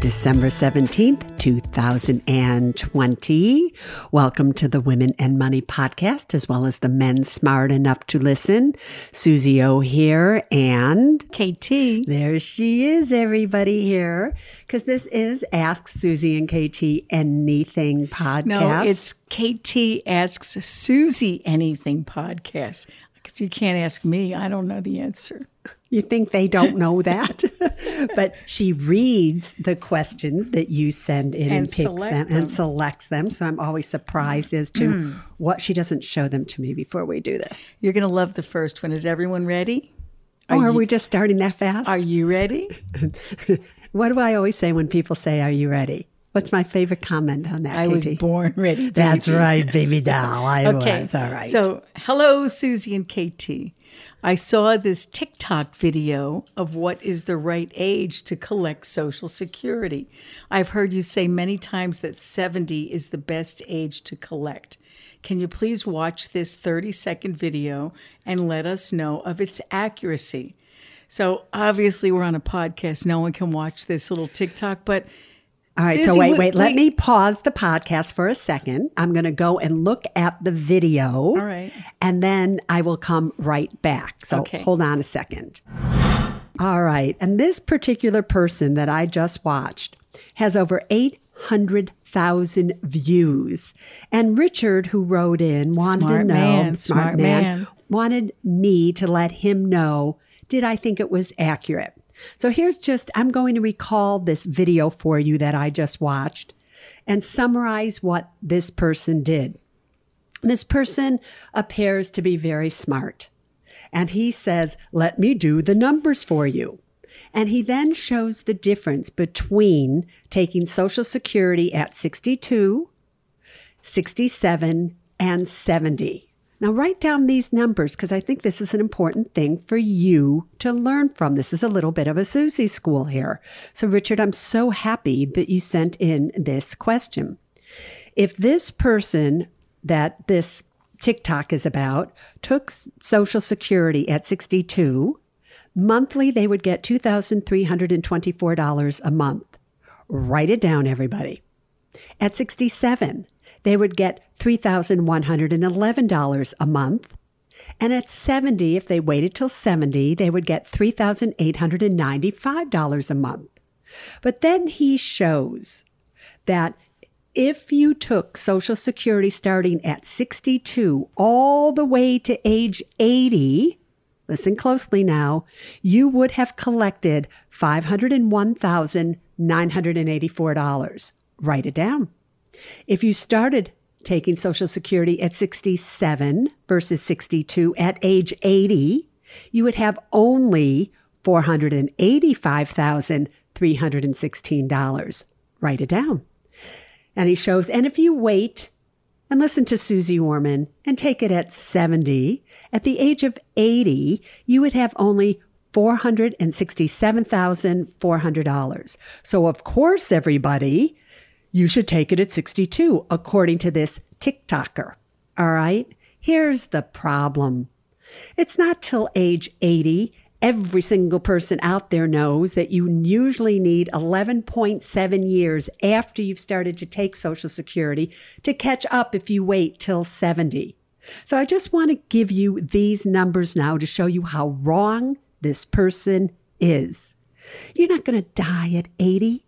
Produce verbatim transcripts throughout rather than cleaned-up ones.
December seventeenth, two thousand twenty. Welcome to the Women and Money podcast, as well as the Men Smart Enough to Listen. Suze O here and K T. There she is, everybody here, because this is Ask Suze and K T Anything podcast. No, it's K T Asks Suze Anything podcast, because you can't ask me. I don't know the answer. You think they don't know that? But she reads the questions that you send in and, and picks them, them and selects them. So I'm always surprised as to mm. what she doesn't show them to me before we do this. You're going to love the first one. Is everyone ready? Are, oh, are you, we just starting that fast? Are you ready? What do I always say when people say, are you ready? What's my favorite comment on that, I Katie? Was born ready. Baby. That's right, baby doll. I okay. was. All right. So hello, Suze and K T. I saw this TikTok video of what is the right age to collect Social Security. I've heard you say many times that seventy is the best age to collect. Can you please watch this thirty-second video and let us know of its accuracy? So obviously we're on a podcast. No one can watch this little TikTok, but... All right, Suze, so wait, wait, wait, let me pause the podcast for a second. I'm going to go and look at the video, all right, and then I will come right back. So okay. Hold on a second. All right, and this particular person that I just watched has over eight hundred thousand views. And Richard, who wrote in, wanted smart to know, man, smart, smart man, man, wanted me to let him know, did I think it was accurate? So here's just, I'm going to recall this video for you that I just watched and summarize what this person did. This person appears to be very smart. And he says, let me do the numbers for you. And he then shows the difference between taking Social Security at sixty-two, sixty-seven, and seventy. Now, write down these numbers because I think this is an important thing for you to learn from. This is a little bit of a Suze school here. So, Richard, I'm so happy that you sent in this question. If this person that this TikTok is about took Social Security at sixty-two, monthly they would get two thousand three hundred twenty-four dollars a month. Write it down, everybody. At sixty-seven, they would get three thousand one hundred eleven dollars a month. And at seventy, if they waited till seventy, they would get three thousand eight hundred ninety-five dollars a month. But then he shows that if you took Social Security starting at sixty-two all the way to age eighty, listen closely now, you would have collected five hundred one thousand nine hundred eighty-four dollars. Write it down. If you started taking Social Security at sixty-seven versus sixty-two at age eighty, you would have only four hundred eighty-five thousand three hundred sixteen dollars. Write it down. And he shows, and if you wait and listen to Suze Orman and take it at seventy, at the age of eighty, you would have only four hundred sixty-seven thousand four hundred dollars. So of course, everybody, you should take it at sixty-two, according to this TikToker. All right, here's the problem. It's not till age eighty every single person out there knows that you usually need eleven point seven years after you've started to take Social Security to catch up if you wait till seventy. So I just want to give you these numbers now to show you how wrong this person is. You're not going to die at eighty.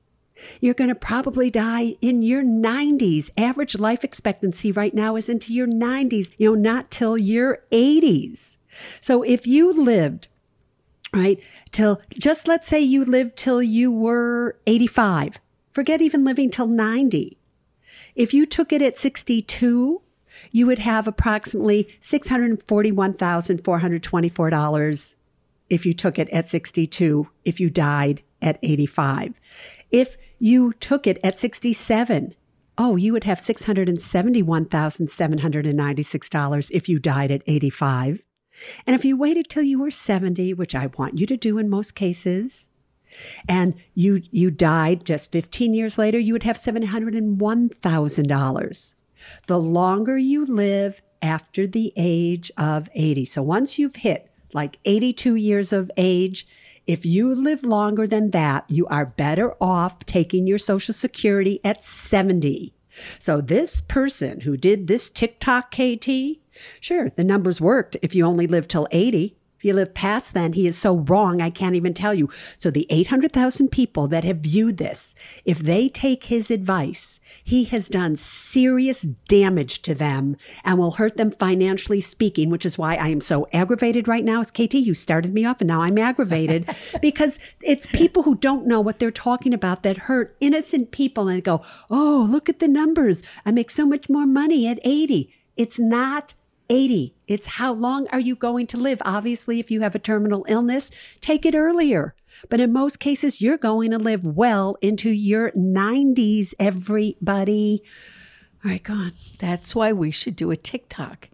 You're going to probably die in your nineties. Average life expectancy right now is into your nineties, you know, not till your eighties. So if you lived, right, till just let's say you lived till you were eighty-five, forget even living till ninety. If you took it at sixty-two, you would have approximately six hundred forty-one thousand four hundred twenty-four dollars if you took it at sixty-two, if you died at eighty-five. If you took it at sixty-seven, oh, you would have six hundred seventy-one thousand seven hundred ninety-six dollars if you died at eighty-five. And if you waited till you were seventy, which I want you to do in most cases, and you you died just fifteen years later, you would have seven hundred one thousand dollars. The longer you live after the age of eighty. So once you've hit like eighty-two years of age, if you live longer than that, you are better off taking your Social Security at seventy. So this person who did this TikTok K T, sure, the numbers worked if you only live till eighty. If you live past then, he is so wrong, I can't even tell you. So the eight hundred thousand people that have viewed this, if they take his advice, he has done serious damage to them and will hurt them financially speaking, which is why I am so aggravated right now. K T, you started me off and now I'm aggravated because it's people who don't know what they're talking about that hurt innocent people and go, oh, look at the numbers. I make so much more money at eighty. It's not eighty. It's how long are you going to live? Obviously, if you have a terminal illness, take it earlier. But in most cases, you're going to live well into your nineties, everybody. All right, go on. That's why we should do a TikTok.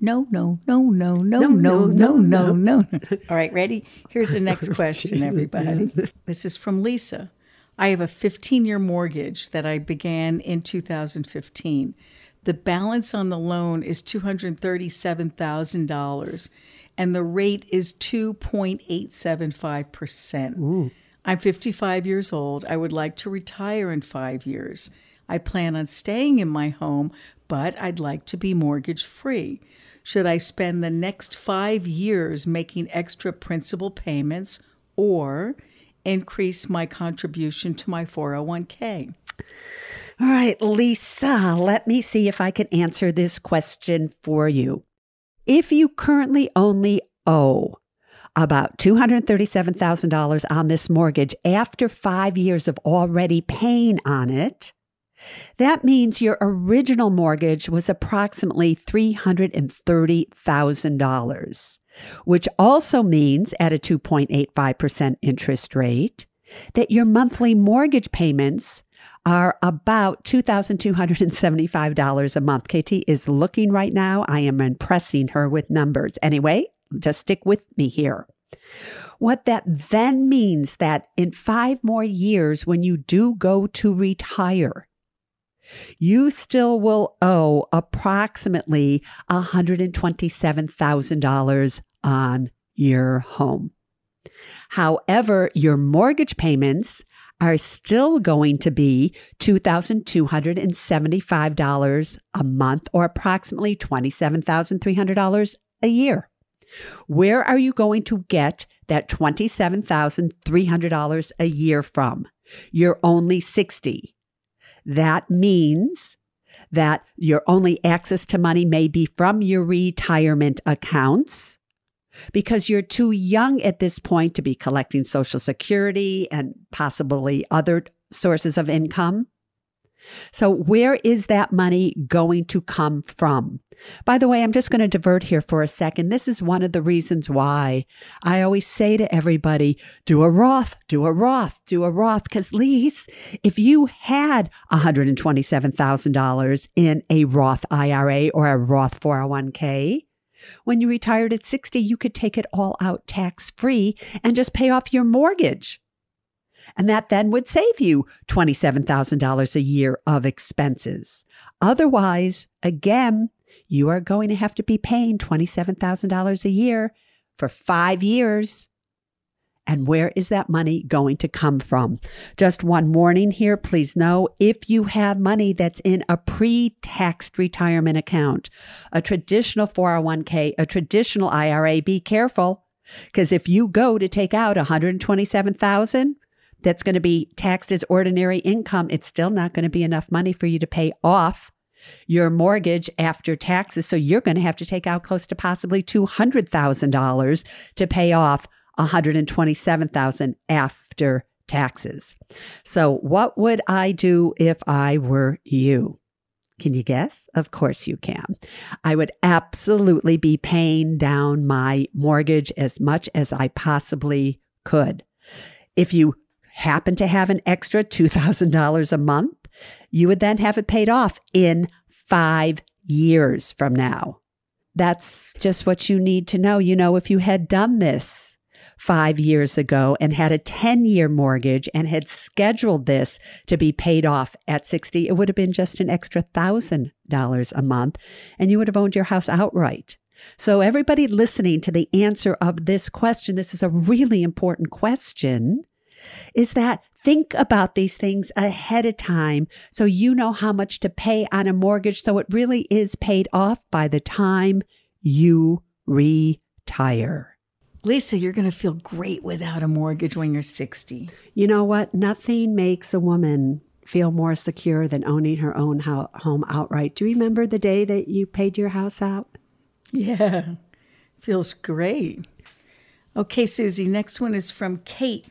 No, no, no, no, no, no, no, no, no, no. All right, ready? Here's the next question, everybody. This is from Lisa. I have a fifteen-year mortgage that I began in two thousand fifteen. The balance on the loan is two hundred thirty-seven thousand dollars, and the rate is two point eight seven five percent. Ooh. I'm fifty-five years old. I would like to retire in five years. I plan on staying in my home, but I'd like to be mortgage-free. Should I spend the next five years making extra principal payments or increase my contribution to my four oh one k? All right, Lisa, let me see if I can answer this question for you. If you currently only owe about two hundred thirty-seven thousand dollars on this mortgage after five years of already paying on it, that means your original mortgage was approximately three hundred thirty thousand dollars, which also means at a two point eight five percent interest rate that your monthly mortgage payments are about two thousand two hundred seventy-five dollars a month. K T is looking right now. I am impressing her with numbers. Anyway, just stick with me here. What that then means that in five more years, when you do go to retire, you still will owe approximately one hundred twenty-seven thousand dollars on your home. However, your mortgage payments are still going to be two thousand two hundred seventy-five dollars a month, or approximately twenty-seven thousand three hundred dollars a year. Where are you going to get that twenty-seven thousand three hundred dollars a year from? You're only sixty. That means that your only access to money may be from your retirement accounts, because you're too young at this point to be collecting Social Security and possibly other sources of income. So where is that money going to come from? By the way, I'm just going to divert here for a second. This is one of the reasons why I always say to everybody, do a Roth, do a Roth, do a Roth. Because, Lise, if you had one hundred twenty-seven thousand dollars in a Roth I R A or a Roth four oh one k, when you retired at sixty, you could take it all out tax-free and just pay off your mortgage. And that then would save you twenty-seven thousand dollars a year of expenses. Otherwise, again, you are going to have to be paying twenty-seven thousand dollars a year for five years And where is that money going to come from? Just one warning here, please know, if you have money that's in a pre-taxed retirement account, a traditional four oh one k, a traditional I R A, be careful, because if you go to take out one hundred twenty-seven thousand dollars, that's going to be taxed as ordinary income. It's still not going to be enough money for you to pay off your mortgage after taxes. So you're going to have to take out close to possibly two hundred thousand dollars to pay off one hundred twenty-seven thousand dollars after taxes. So what would I do if I were you? Can you guess? Of course you can. I would absolutely be paying down my mortgage as much as I possibly could. If you happen to have an extra two thousand dollars a month, you would then have it paid off in five years from now. That's just what you need to know. You know, if you had done this five years ago and had a ten-year mortgage and had scheduled this to be paid off at sixty, it would have been just an extra one thousand dollars a month, and you would have owned your house outright. So everybody listening to the answer of this question, this is a really important question, is that think about these things ahead of time so you know how much to pay on a mortgage so it really is paid off by the time you retire. Lisa, you're going to feel great without a mortgage when you're sixty. You know what? Nothing makes a woman feel more secure than owning her own ho- home outright. Do you remember the day that you paid your house out? Yeah, feels great. Okay, Susie, next one is from Kate.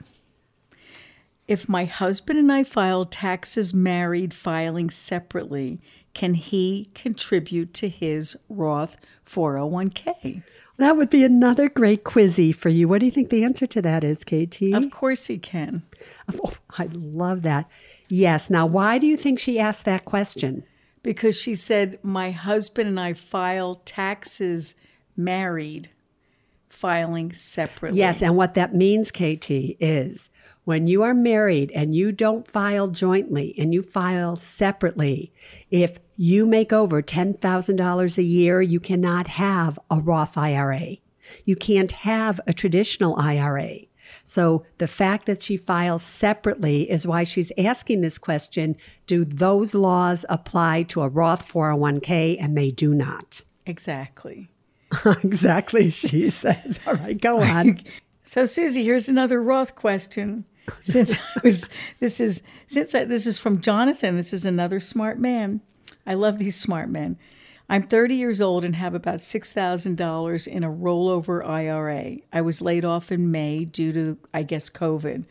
If my husband and I file taxes married filing separately, can he contribute to his Roth four oh one k? That would be another great quizzy for you. What do you think the answer to that is, K T? Of course he can. Oh, I love that. Yes. Now, why do you think she asked that question? Because she said, my husband and I file taxes married filing separately. Yes. And what that means, K T, is when you are married and you don't file jointly and you file separately, if you make over ten thousand dollars a year, you cannot have a Roth I R A. You can't have a traditional I R A. So the fact that she files separately is why she's asking this question. Do those laws apply to a Roth four oh one k? And they do not. Exactly. Exactly, she says. All right, go on. So, Susie, here's another Roth question. Since I was, this is since I, this is from Jonathan. This is another smart man. I love these smart men. I'm thirty years old and have about six thousand dollars in a rollover I R A. I was laid off in May due to, I guess, COVID.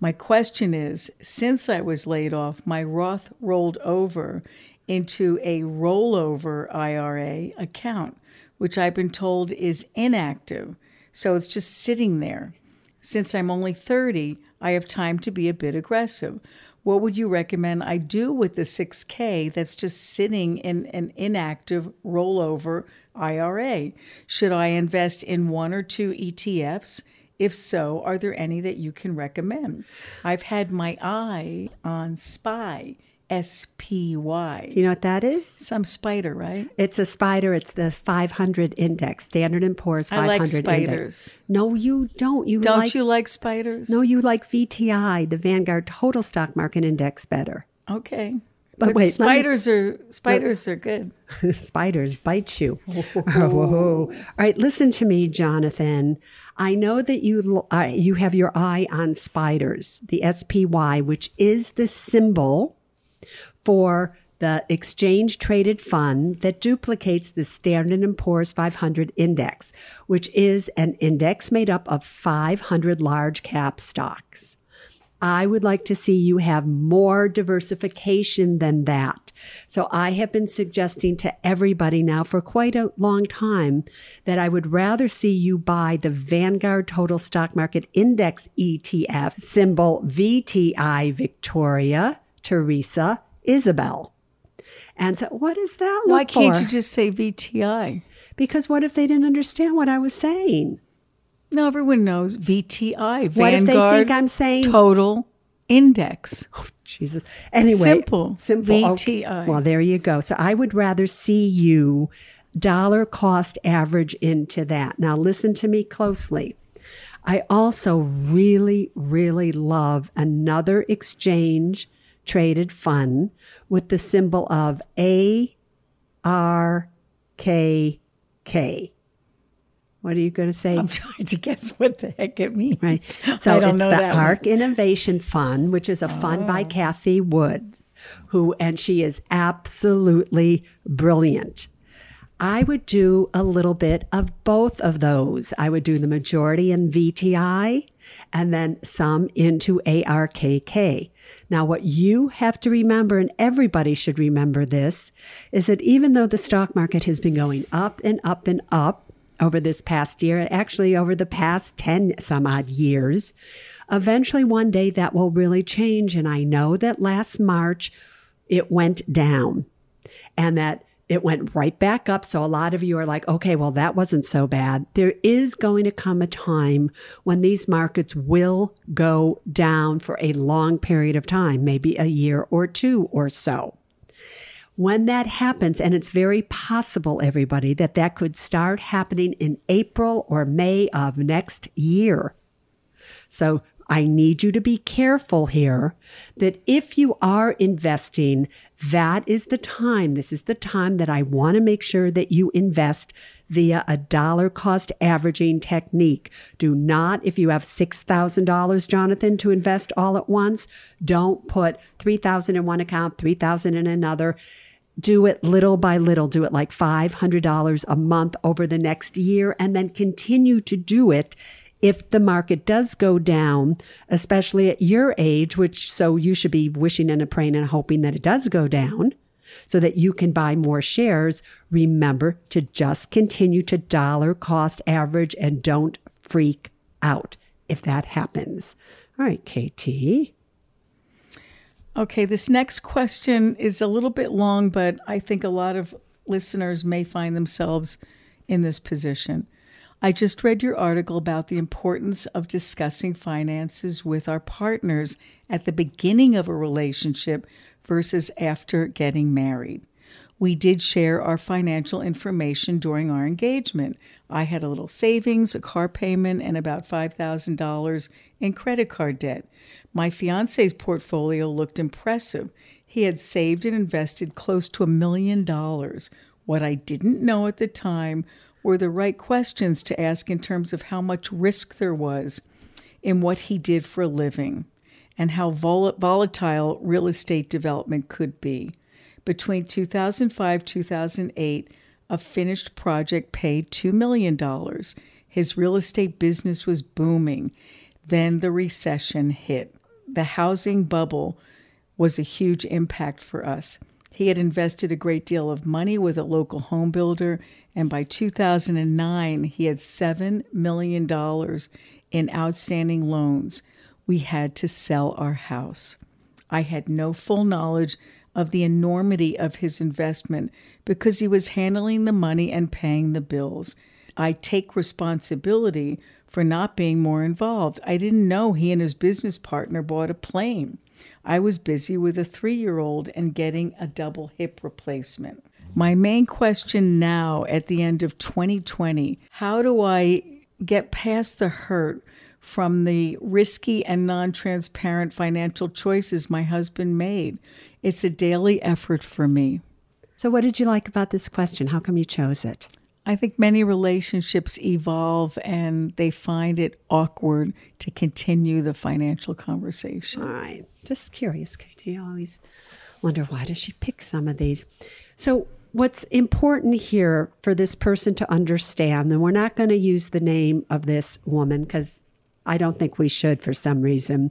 My question is, since I was laid off, my Roth rolled over into a rollover I R A account, which I've been told is inactive. So it's just sitting there. Since I'm only thirty, I have time to be a bit aggressive. What would you recommend I do with the six K that's just sitting in an inactive rollover I R A? Should I invest in one or two E T Fs? If so, are there any that you can recommend? I've had my eye on S P Y. S P Y. Do you know what that is? Some spider, right? It's a spider. It's the five hundred index, Standard and Poor's five hundred index. I like spiders. Index. No, you don't. You Don't like, you like spiders? No, you like V T I, the Vanguard Total Stock Market Index, better. Okay. But, but wait, spiders me, are spiders no, are good. Spiders bite you. All right, listen to me, Jonathan. I know that you uh, you have your eye on spiders, the S P Y, which is the symbol for the exchange-traded fund that duplicates the Standard and Poor's five hundred index, which is an index made up of five hundred large-cap stocks. I would like to see you have more diversification than that. So I have been suggesting to everybody now for quite a long time that I would rather see you buy the Vanguard Total Stock Market Index E T F, symbol V T I, Victoria, Teresa, Isabel. And so what is that look Why can't for? You just say V T I? Because what if they didn't understand what I was saying? No, everyone knows V T I. Vanguard, what if they think I'm saying Total Index? Oh, Jesus. Anyway. Simple. Simple. V T I. Okay. Well, there you go. So I would rather see you dollar cost average into that. Now listen to me closely. I also really, really love another exchange traded fund with the symbol of A R K K. What are you going to say? I'm trying to guess what the heck it means. Right. So I don't it's know the that ARK one. Innovation Fund, which is a oh. fund by Kathy Woods, who and she is absolutely brilliant. I would do a little bit of both of those. I would do the majority in V T I and then some into A R K K. Now, what you have to remember, and everybody should remember this, is that even though the stock market has been going up and up and up, over this past year, and actually over the past ten some odd years, eventually one day that will really change. And I know that last March it went down and that it went right back up. So a lot of you are like, okay, well, that wasn't so bad. There is going to come a time when these markets will go down for a long period of time, maybe a year or two or so. When that happens, and it's very possible, everybody, that that could start happening in April or May of next year. So I need you to be careful here that if you are investing, that is the time. This is the time that I want to make sure that you invest via a dollar cost averaging technique. Do not, if you have six thousand dollars, Jonathan, to invest all at once, don't put three thousand dollars in one account, three thousand dollars in another. Do it little by little. Do it like five hundred dollars a month over the next year, and then continue to do it if the market does go down, especially at your age, which so you should be wishing and praying and hoping that it does go down so that you can buy more shares. Remember to just continue to dollar cost average and don't freak out if that happens. All right, K T. Okay, this next question is a little bit long, but I think a lot of listeners may find themselves in this position. I just read your article about the importance of discussing finances with our partners at the beginning of a relationship versus after getting married. We did share our financial information during our engagement. I had a little savings, a car payment, and about five thousand dollars in credit card debt. My fiance's portfolio looked impressive. He had saved and invested close to a million dollars. What I didn't know at the time were the right questions to ask in terms of how much risk there was in what he did for a living and how vol- volatile real estate development could be. Between two thousand five and two thousand eight, a finished project paid two million dollars. His real estate business was booming. Then the recession hit. The housing bubble was a huge impact for us. He had invested a great deal of money with a local home builder, and by two thousand nine, he had seven million dollars in outstanding loans. We had to sell our house. I had no full knowledge of the enormity of his investment because he was handling the money and paying the bills. I take responsibility for not being more involved. I didn't know he and his business partner bought a plane. I was busy with a three-year-old and getting a double hip replacement. My main question now at the end of twenty twenty, how do I get past the hurt from the risky and non-transparent financial choices my husband made? It's a daily effort for me. So what did you like about this question? How come you chose it? I think many relationships evolve and they find it awkward to continue the financial conversation. All right. Just curious, Katie. I always wonder, why does she pick some of these? So what's important here for this person to understand, and we're not going to use the name of this woman because I don't think we should for some reason,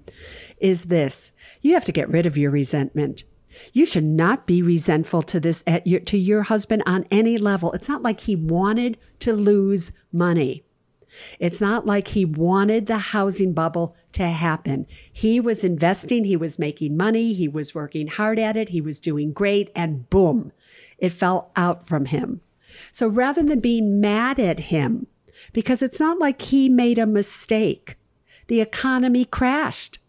is this. You have to get rid of your resentment. You should not be resentful to this at your, to your husband on any level. It's not like he wanted to lose money. It's not like he wanted the housing bubble to happen. He was investing, he was making money, he was working hard at it, he was doing great, and boom, it fell out from him. So rather than being mad at him, because it's not like he made a mistake, the economy crashed.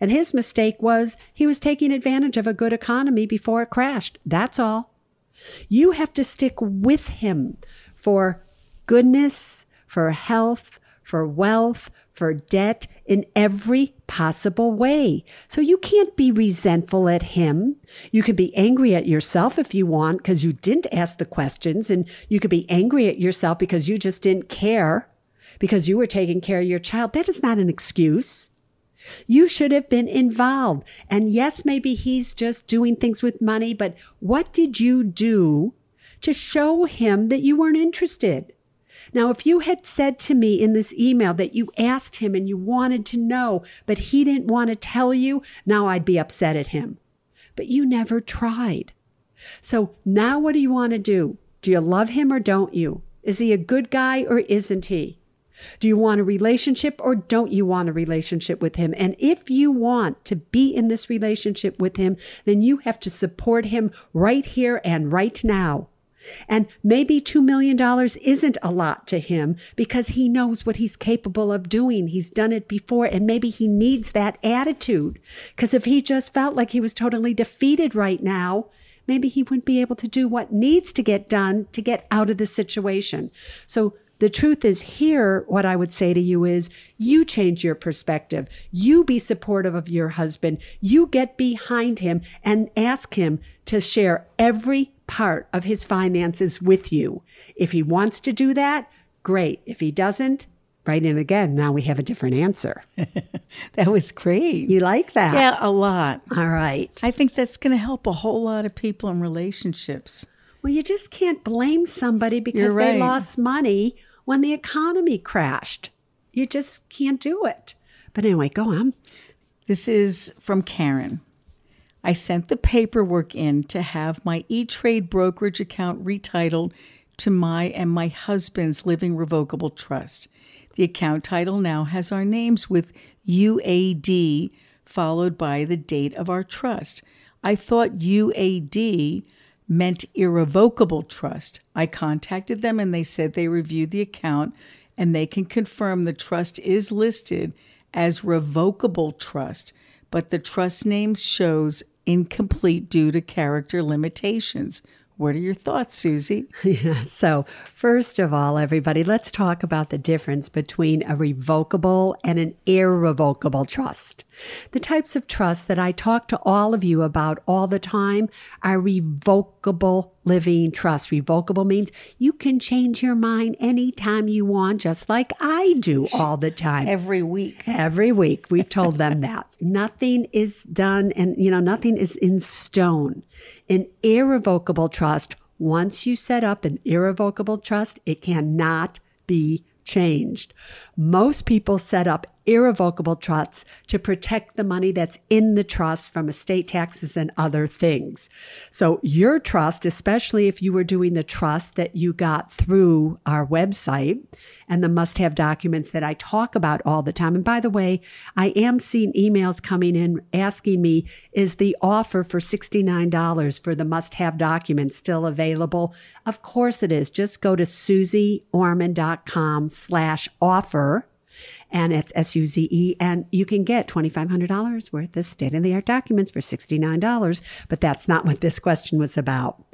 And his mistake was he was taking advantage of a good economy before it crashed. That's all. You have to stick with him for goodness, for health, for wealth, for debt in every possible way. So you can't be resentful at him. You can be angry at yourself if you want, because you didn't ask the questions. And you could be angry at yourself because you just didn't care, because you were taking care of your child. That is not an excuse. You should have been involved. And yes, maybe he's just doing things with money, but what did you do to show him that you weren't interested? Now, if you had said to me in this email that you asked him and you wanted to know, but he didn't want to tell you, now I'd be upset at him. But you never tried. So now what do you want to do? Do you love him or don't you? Is he a good guy or isn't he? Do you want a relationship or don't you want a relationship with him? And if you want to be in this relationship with him, then you have to support him right here and right now. And maybe two million dollars isn't a lot to him because he knows what he's capable of doing. He's done it before, and maybe he needs that attitude. Because if he just felt like he was totally defeated right now, maybe he wouldn't be able to do what needs to get done to get out of the situation. So the truth is here, what I would say to you is you change your perspective. You be supportive of your husband. You get behind him and ask him to share every part of his finances with you. If he wants to do that, great. If he doesn't, right in again. Now we have a different answer. That was great. You like that? Yeah, a lot. All right. I think that's going to help a whole lot of people in relationships. Well, you just can't blame somebody because right. they lost money when the economy crashed. You just can't do it. But anyway, go on. This is from Karen. I sent the paperwork in to have my E-Trade brokerage account retitled to my and my husband's living revocable trust. The account title now has our names with U A D followed by the date of our trust. I thought U A D meant irrevocable trust. I contacted them and they said they reviewed the account and they can confirm the trust is listed as revocable trust, but the trust name shows incomplete due to character limitations. What are your thoughts, Susie? Yeah, so first of all, everybody, let's talk about the difference between a revocable and an irrevocable trust. The types of trusts that I talk to all of you about all the time are revocable living trusts. Revocable means you can change your mind anytime you want, just like I do all the time. Every week. Every week. We've told them that. Nothing is done and, you know, nothing is in stone. An irrevocable trust, once you set up an irrevocable trust, it cannot be changed. Most people set up irrevocable trusts to protect the money that's in the trust from estate taxes and other things. So your trust, especially if you were doing the trust that you got through our website and the must-have documents that I talk about all the time. And by the way, I am seeing emails coming in asking me, is the offer for sixty-nine dollars for the must-have documents still available? Of course it is. Just go to suzeorman.com slash offer. And it's S U Z E, and you can get twenty-five hundred dollars worth of state-of-the-art documents for sixty-nine dollars, but that's not what this question was about.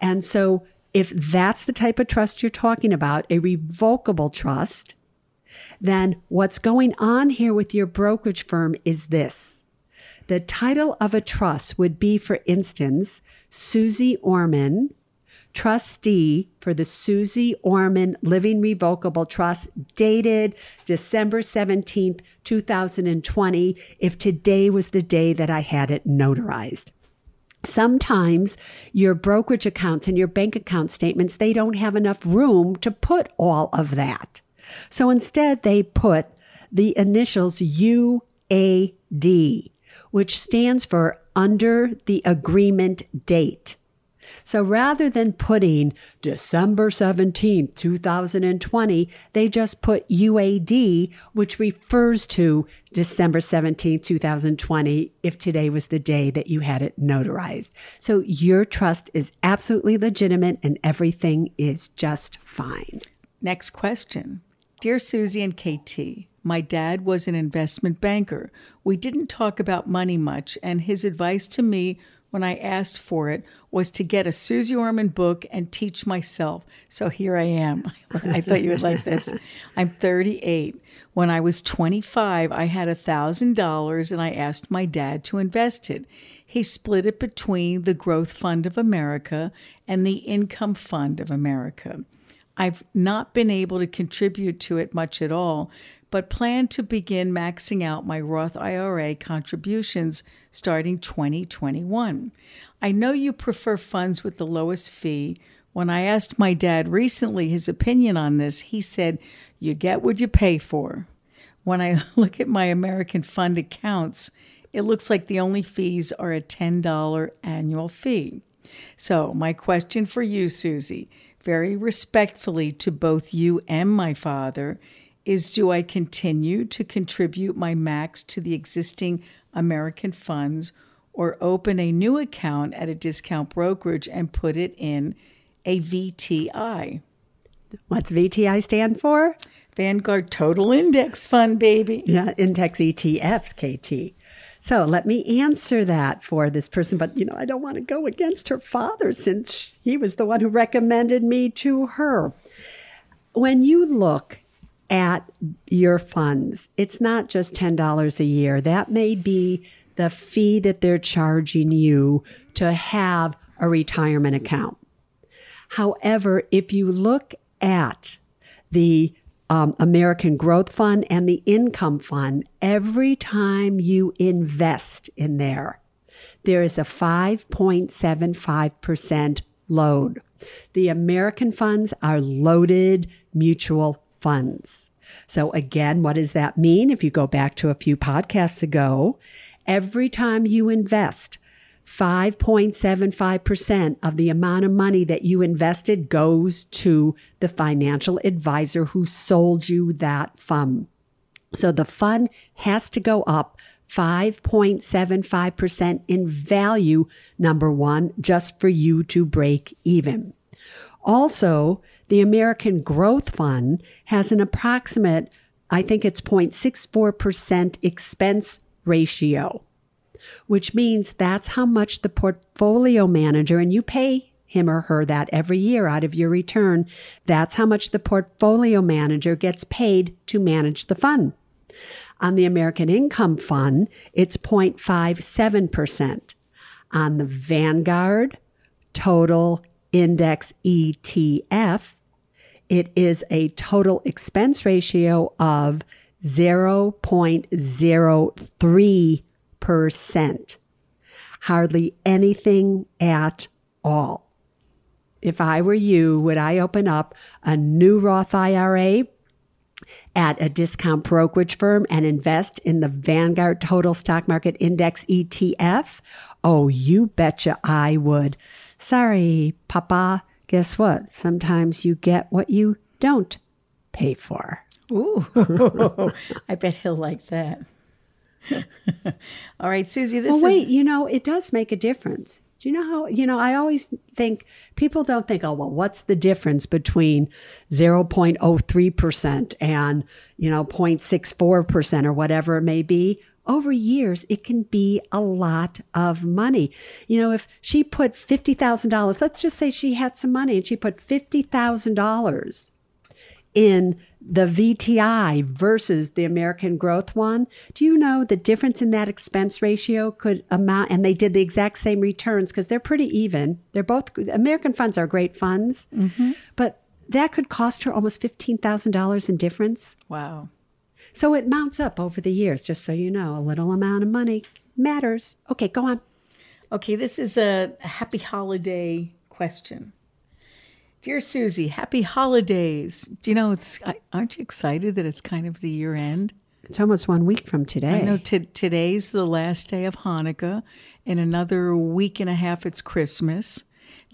And so if that's the type of trust you're talking about, a revocable trust, then what's going on here with your brokerage firm is this. The title of a trust would be, for instance, Suze Orman, trustee for the Suze Orman Living Revocable Trust dated December seventeenth, two thousand twenty, if today was the day that I had it notarized. Sometimes your brokerage accounts and your bank account statements, they don't have enough room to put all of that. So instead they put the initials U A D, which stands for under the agreement date. So rather than putting December seventeenth, two thousand twenty, they just put U A D, which refers to December seventeenth, two thousand twenty, if today was the day that you had it notarized. So your trust is absolutely legitimate and everything is just fine. Next question. Dear Susie and K T, my dad was an investment banker. We didn't talk about money much, and his advice to me when I asked for it was to get a Suze Orman book and teach myself. So here I am. I thought you would like this. I'm thirty-eight. When I was twenty-five, I had one thousand dollars and I asked my dad to invest it. He split it between the Growth Fund of America and the Income Fund of America. I've not been able to contribute to it much at all, but plan to begin maxing out my Roth I R A contributions starting twenty twenty-one. I know you prefer funds with the lowest fee. When I asked my dad recently his opinion on this, he said, "You get what you pay for." When I look at my American fund accounts, it looks like the only fees are a ten dollars annual fee. So my question for you, Suze, very respectfully to both you and my father, is do I continue to contribute my max to the existing American funds or open a new account at a discount brokerage and put it in a V T I? What's V T I stand for? Vanguard Total Index Fund, baby. Yeah, Index E T F, K T. So let me answer that for this person. But, you know, I don't want to go against her father since he was the one who recommended me to her. When you look at your funds, it's not just ten dollars a year. That may be the fee that they're charging you to have a retirement account. However, if you look at the Um, American Growth Fund and the Income Fund, every time you invest in there, there is a five point seven five percent load. The American funds are loaded mutual funds. So again, what does that mean? If you go back to a few podcasts ago, every time you invest, five point seven five percent of the amount of money that you invested goes to the financial advisor who sold you that fund. So the fund has to go up five point seven five percent in value, number one, just for you to break even. Also, the American Growth Fund has an approximate, I think it's zero point six four percent expense ratio, which means that's how much the portfolio manager, and you pay him or her that every year out of your return, that's how much the portfolio manager gets paid to manage the fund. On the American Income Fund, it's zero point five seven percent. On the Vanguard Total Index E T F, it is a total expense ratio of zero point zero three percent. Percent. Hardly anything at all. If I were you, would I open up a new Roth I R A at a discount brokerage firm and invest in the Vanguard Total Stock Market Index E T F? Oh, you betcha I would. Sorry, Papa. Guess what? Sometimes you get what you don't pay for. Ooh, I bet he'll like that. All right, Suze, this well, wait, is... you know, it does make a difference. Do you know how, you know, I always think, people don't think, oh, well, what's the difference between zero point zero three percent and, you know, zero point six four percent or whatever it may be? Over years, it can be a lot of money. You know, if she put fifty thousand dollars, let's just say she had some money and she put fifty thousand dollars in the V T I versus the American Growth one, do you know the difference in that expense ratio could amount, and they did the exact same returns because they're pretty even. They're both, American funds are great funds, mm-hmm. but that could cost her almost fifteen thousand dollars in difference. Wow. So it mounts up over the years, just so you know, a little amount of money matters. Okay, go on. Okay, this is a happy holiday question. Dear Suze, happy holidays. Do you know, it's? Aren't you excited that it's kind of the year end? It's almost one week from today. I know t- today's the last day of Hanukkah. In another week and a half, it's Christmas,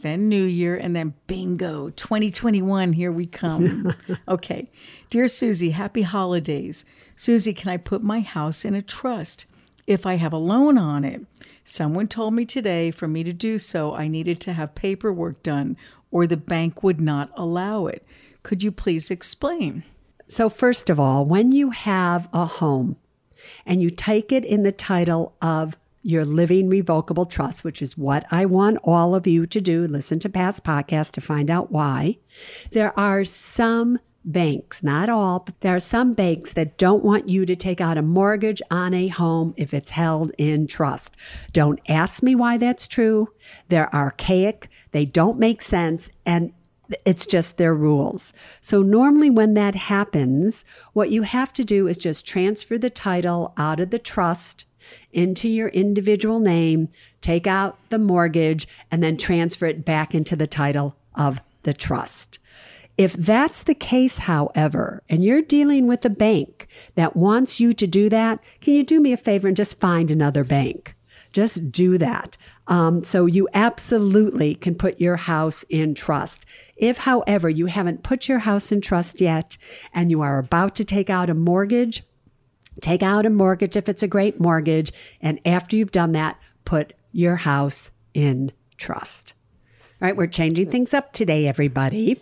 then New Year, and then bingo, twenty twenty-one, here we come. Okay. Dear Suze, happy holidays. Suze, can I put my house in a trust if I have a loan on it? Someone told me today for me to do so, I needed to have paperwork done or the bank would not allow it. Could you please explain? So first of all, when you have a home and you take it in the title of your living revocable trust, which is what I want all of you to do. Listen to past podcasts to find out why. There are some banks, not all, but there are some banks that don't want you to take out a mortgage on a home if it's held in trust. Don't ask me why that's true. They're archaic. They don't make sense. And it's just their rules. So normally when that happens, what you have to do is just transfer the title out of the trust into your individual name, take out the mortgage, and then transfer it back into the title of the trust. If that's the case, however, and you're dealing with a bank that wants you to do that, can you do me a favor and just find another bank? Just do that. Um, so you absolutely can put your house in trust. If, however, you haven't put your house in trust yet and you are about to take out a mortgage, take out a mortgage if it's a great mortgage. And after you've done that, put your house in trust. All right, we're changing things up today, everybody,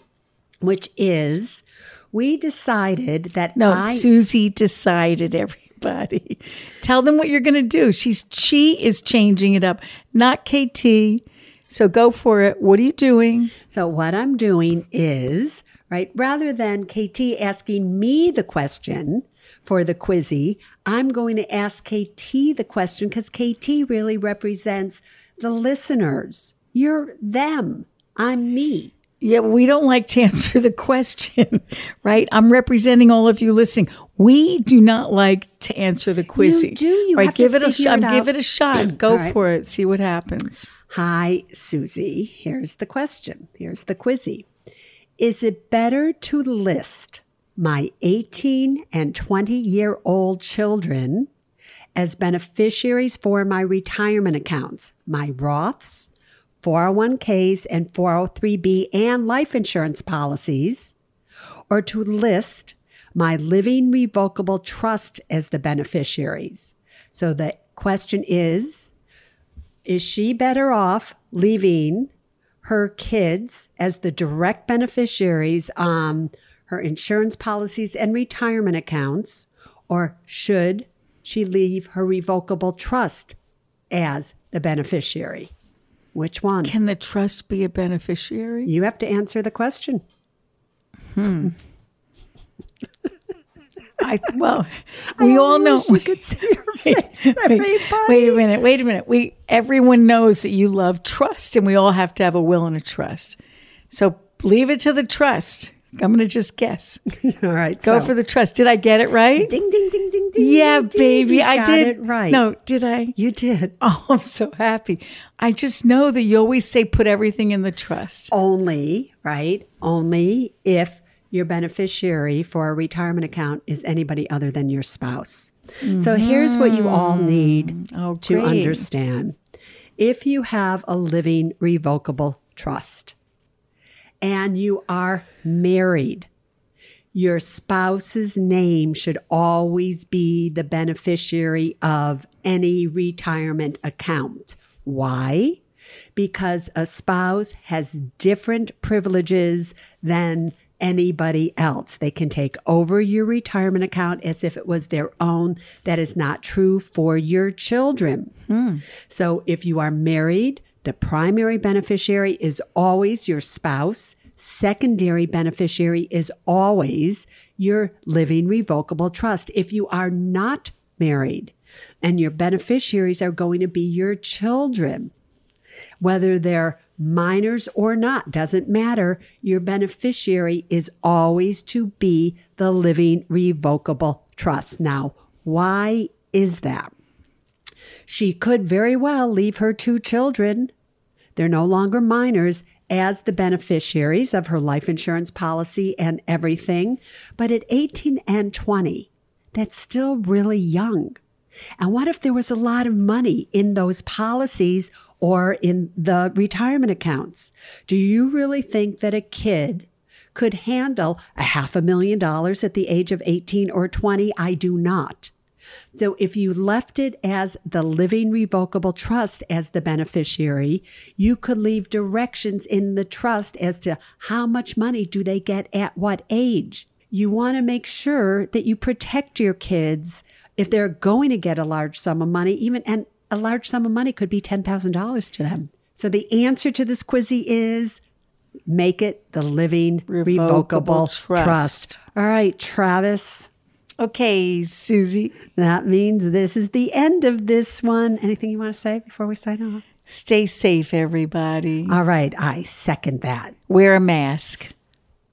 which is we decided that no, I- Susie decided everything. Buddy, tell them what you're going to do. She's she is changing it up, not K T. So go for it. What are you doing? So what I'm doing is, right, rather than K T asking me the question for the Quizzie, I'm going to ask K T the question because K T really represents the listeners. You're them. I'm me. Yeah, we don't like to answer the question, right? I'm representing all of you listening. We do not like to answer the Quizzie. You do. You right, have give to it figure a sh- it out. Give it a shot. Go right. for it. See what happens. Hi, Susie. Here's the question. Here's the Quizzie. Is it better to list my eighteen and twenty-year-old children as beneficiaries for my retirement accounts, my Roths, four oh one k's and four oh three b and life insurance policies, or to list my living revocable trust as the beneficiaries? So the question is, is she better off leaving her kids as the direct beneficiaries on her insurance policies and retirement accounts, or should she leave her revocable trust as the beneficiary? Which one? Can the trust be a beneficiary? You have to answer the question. Hmm. I well, we I all know. You could see your face. Wait, everybody. Wait a minute. Wait a minute. We everyone knows that you love trust, and we all have to have a will and a trust. So leave it to the trust. I'm going to just guess. All right. Go so. for the trust. Did I get it right? Ding, ding, ding, ding, ding. Yeah, ding, baby. You I got did. It right. No, did I? You did. Oh, I'm so happy. I just know that you always say put everything in the trust. Only, right? Only if your beneficiary for a retirement account is anybody other than your spouse. Mm-hmm. So here's what you all need oh, to great. understand. If you have a living revocable trust, and you are married, your spouse's name should always be the beneficiary of any retirement account. Why? Because a spouse has different privileges than anybody else. They can take over your retirement account as if it was their own. That is not true for your children. Hmm. So if you are married, the primary beneficiary is always your spouse. Secondary beneficiary is always your living revocable trust. If you are not married and your beneficiaries are going to be your children, whether they're minors or not, doesn't matter, your beneficiary is always to be the living revocable trust. Now, why is that? She could very well leave her two children, they're no longer minors, as the beneficiaries of her life insurance policy and everything. But at eighteen and twenty, that's still really young. And what if there was a lot of money in those policies or in the retirement accounts? Do you really think that a kid could handle a half a million dollars at the age of eighteen or twenty? I do not. So if you left it as the living revocable trust as the beneficiary, you could leave directions in the trust as to how much money do they get at what age. You want to make sure that you protect your kids if they're going to get a large sum of money, even and a large sum of money could be ten thousand dollars to them. So the answer to this Quizzie is make it the living revocable, revocable trust. trust. All right, Travis. Okay, Susie. That means this is the end of this one. Anything you want to say before we sign off? Stay safe, everybody. All right, I second that. Wear a mask.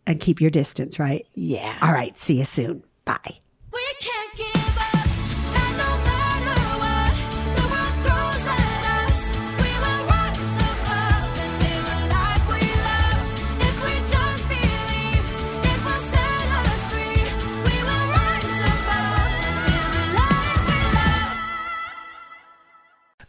And keep your distance, right? Yeah. All right, see you soon. Bye. We can't give up.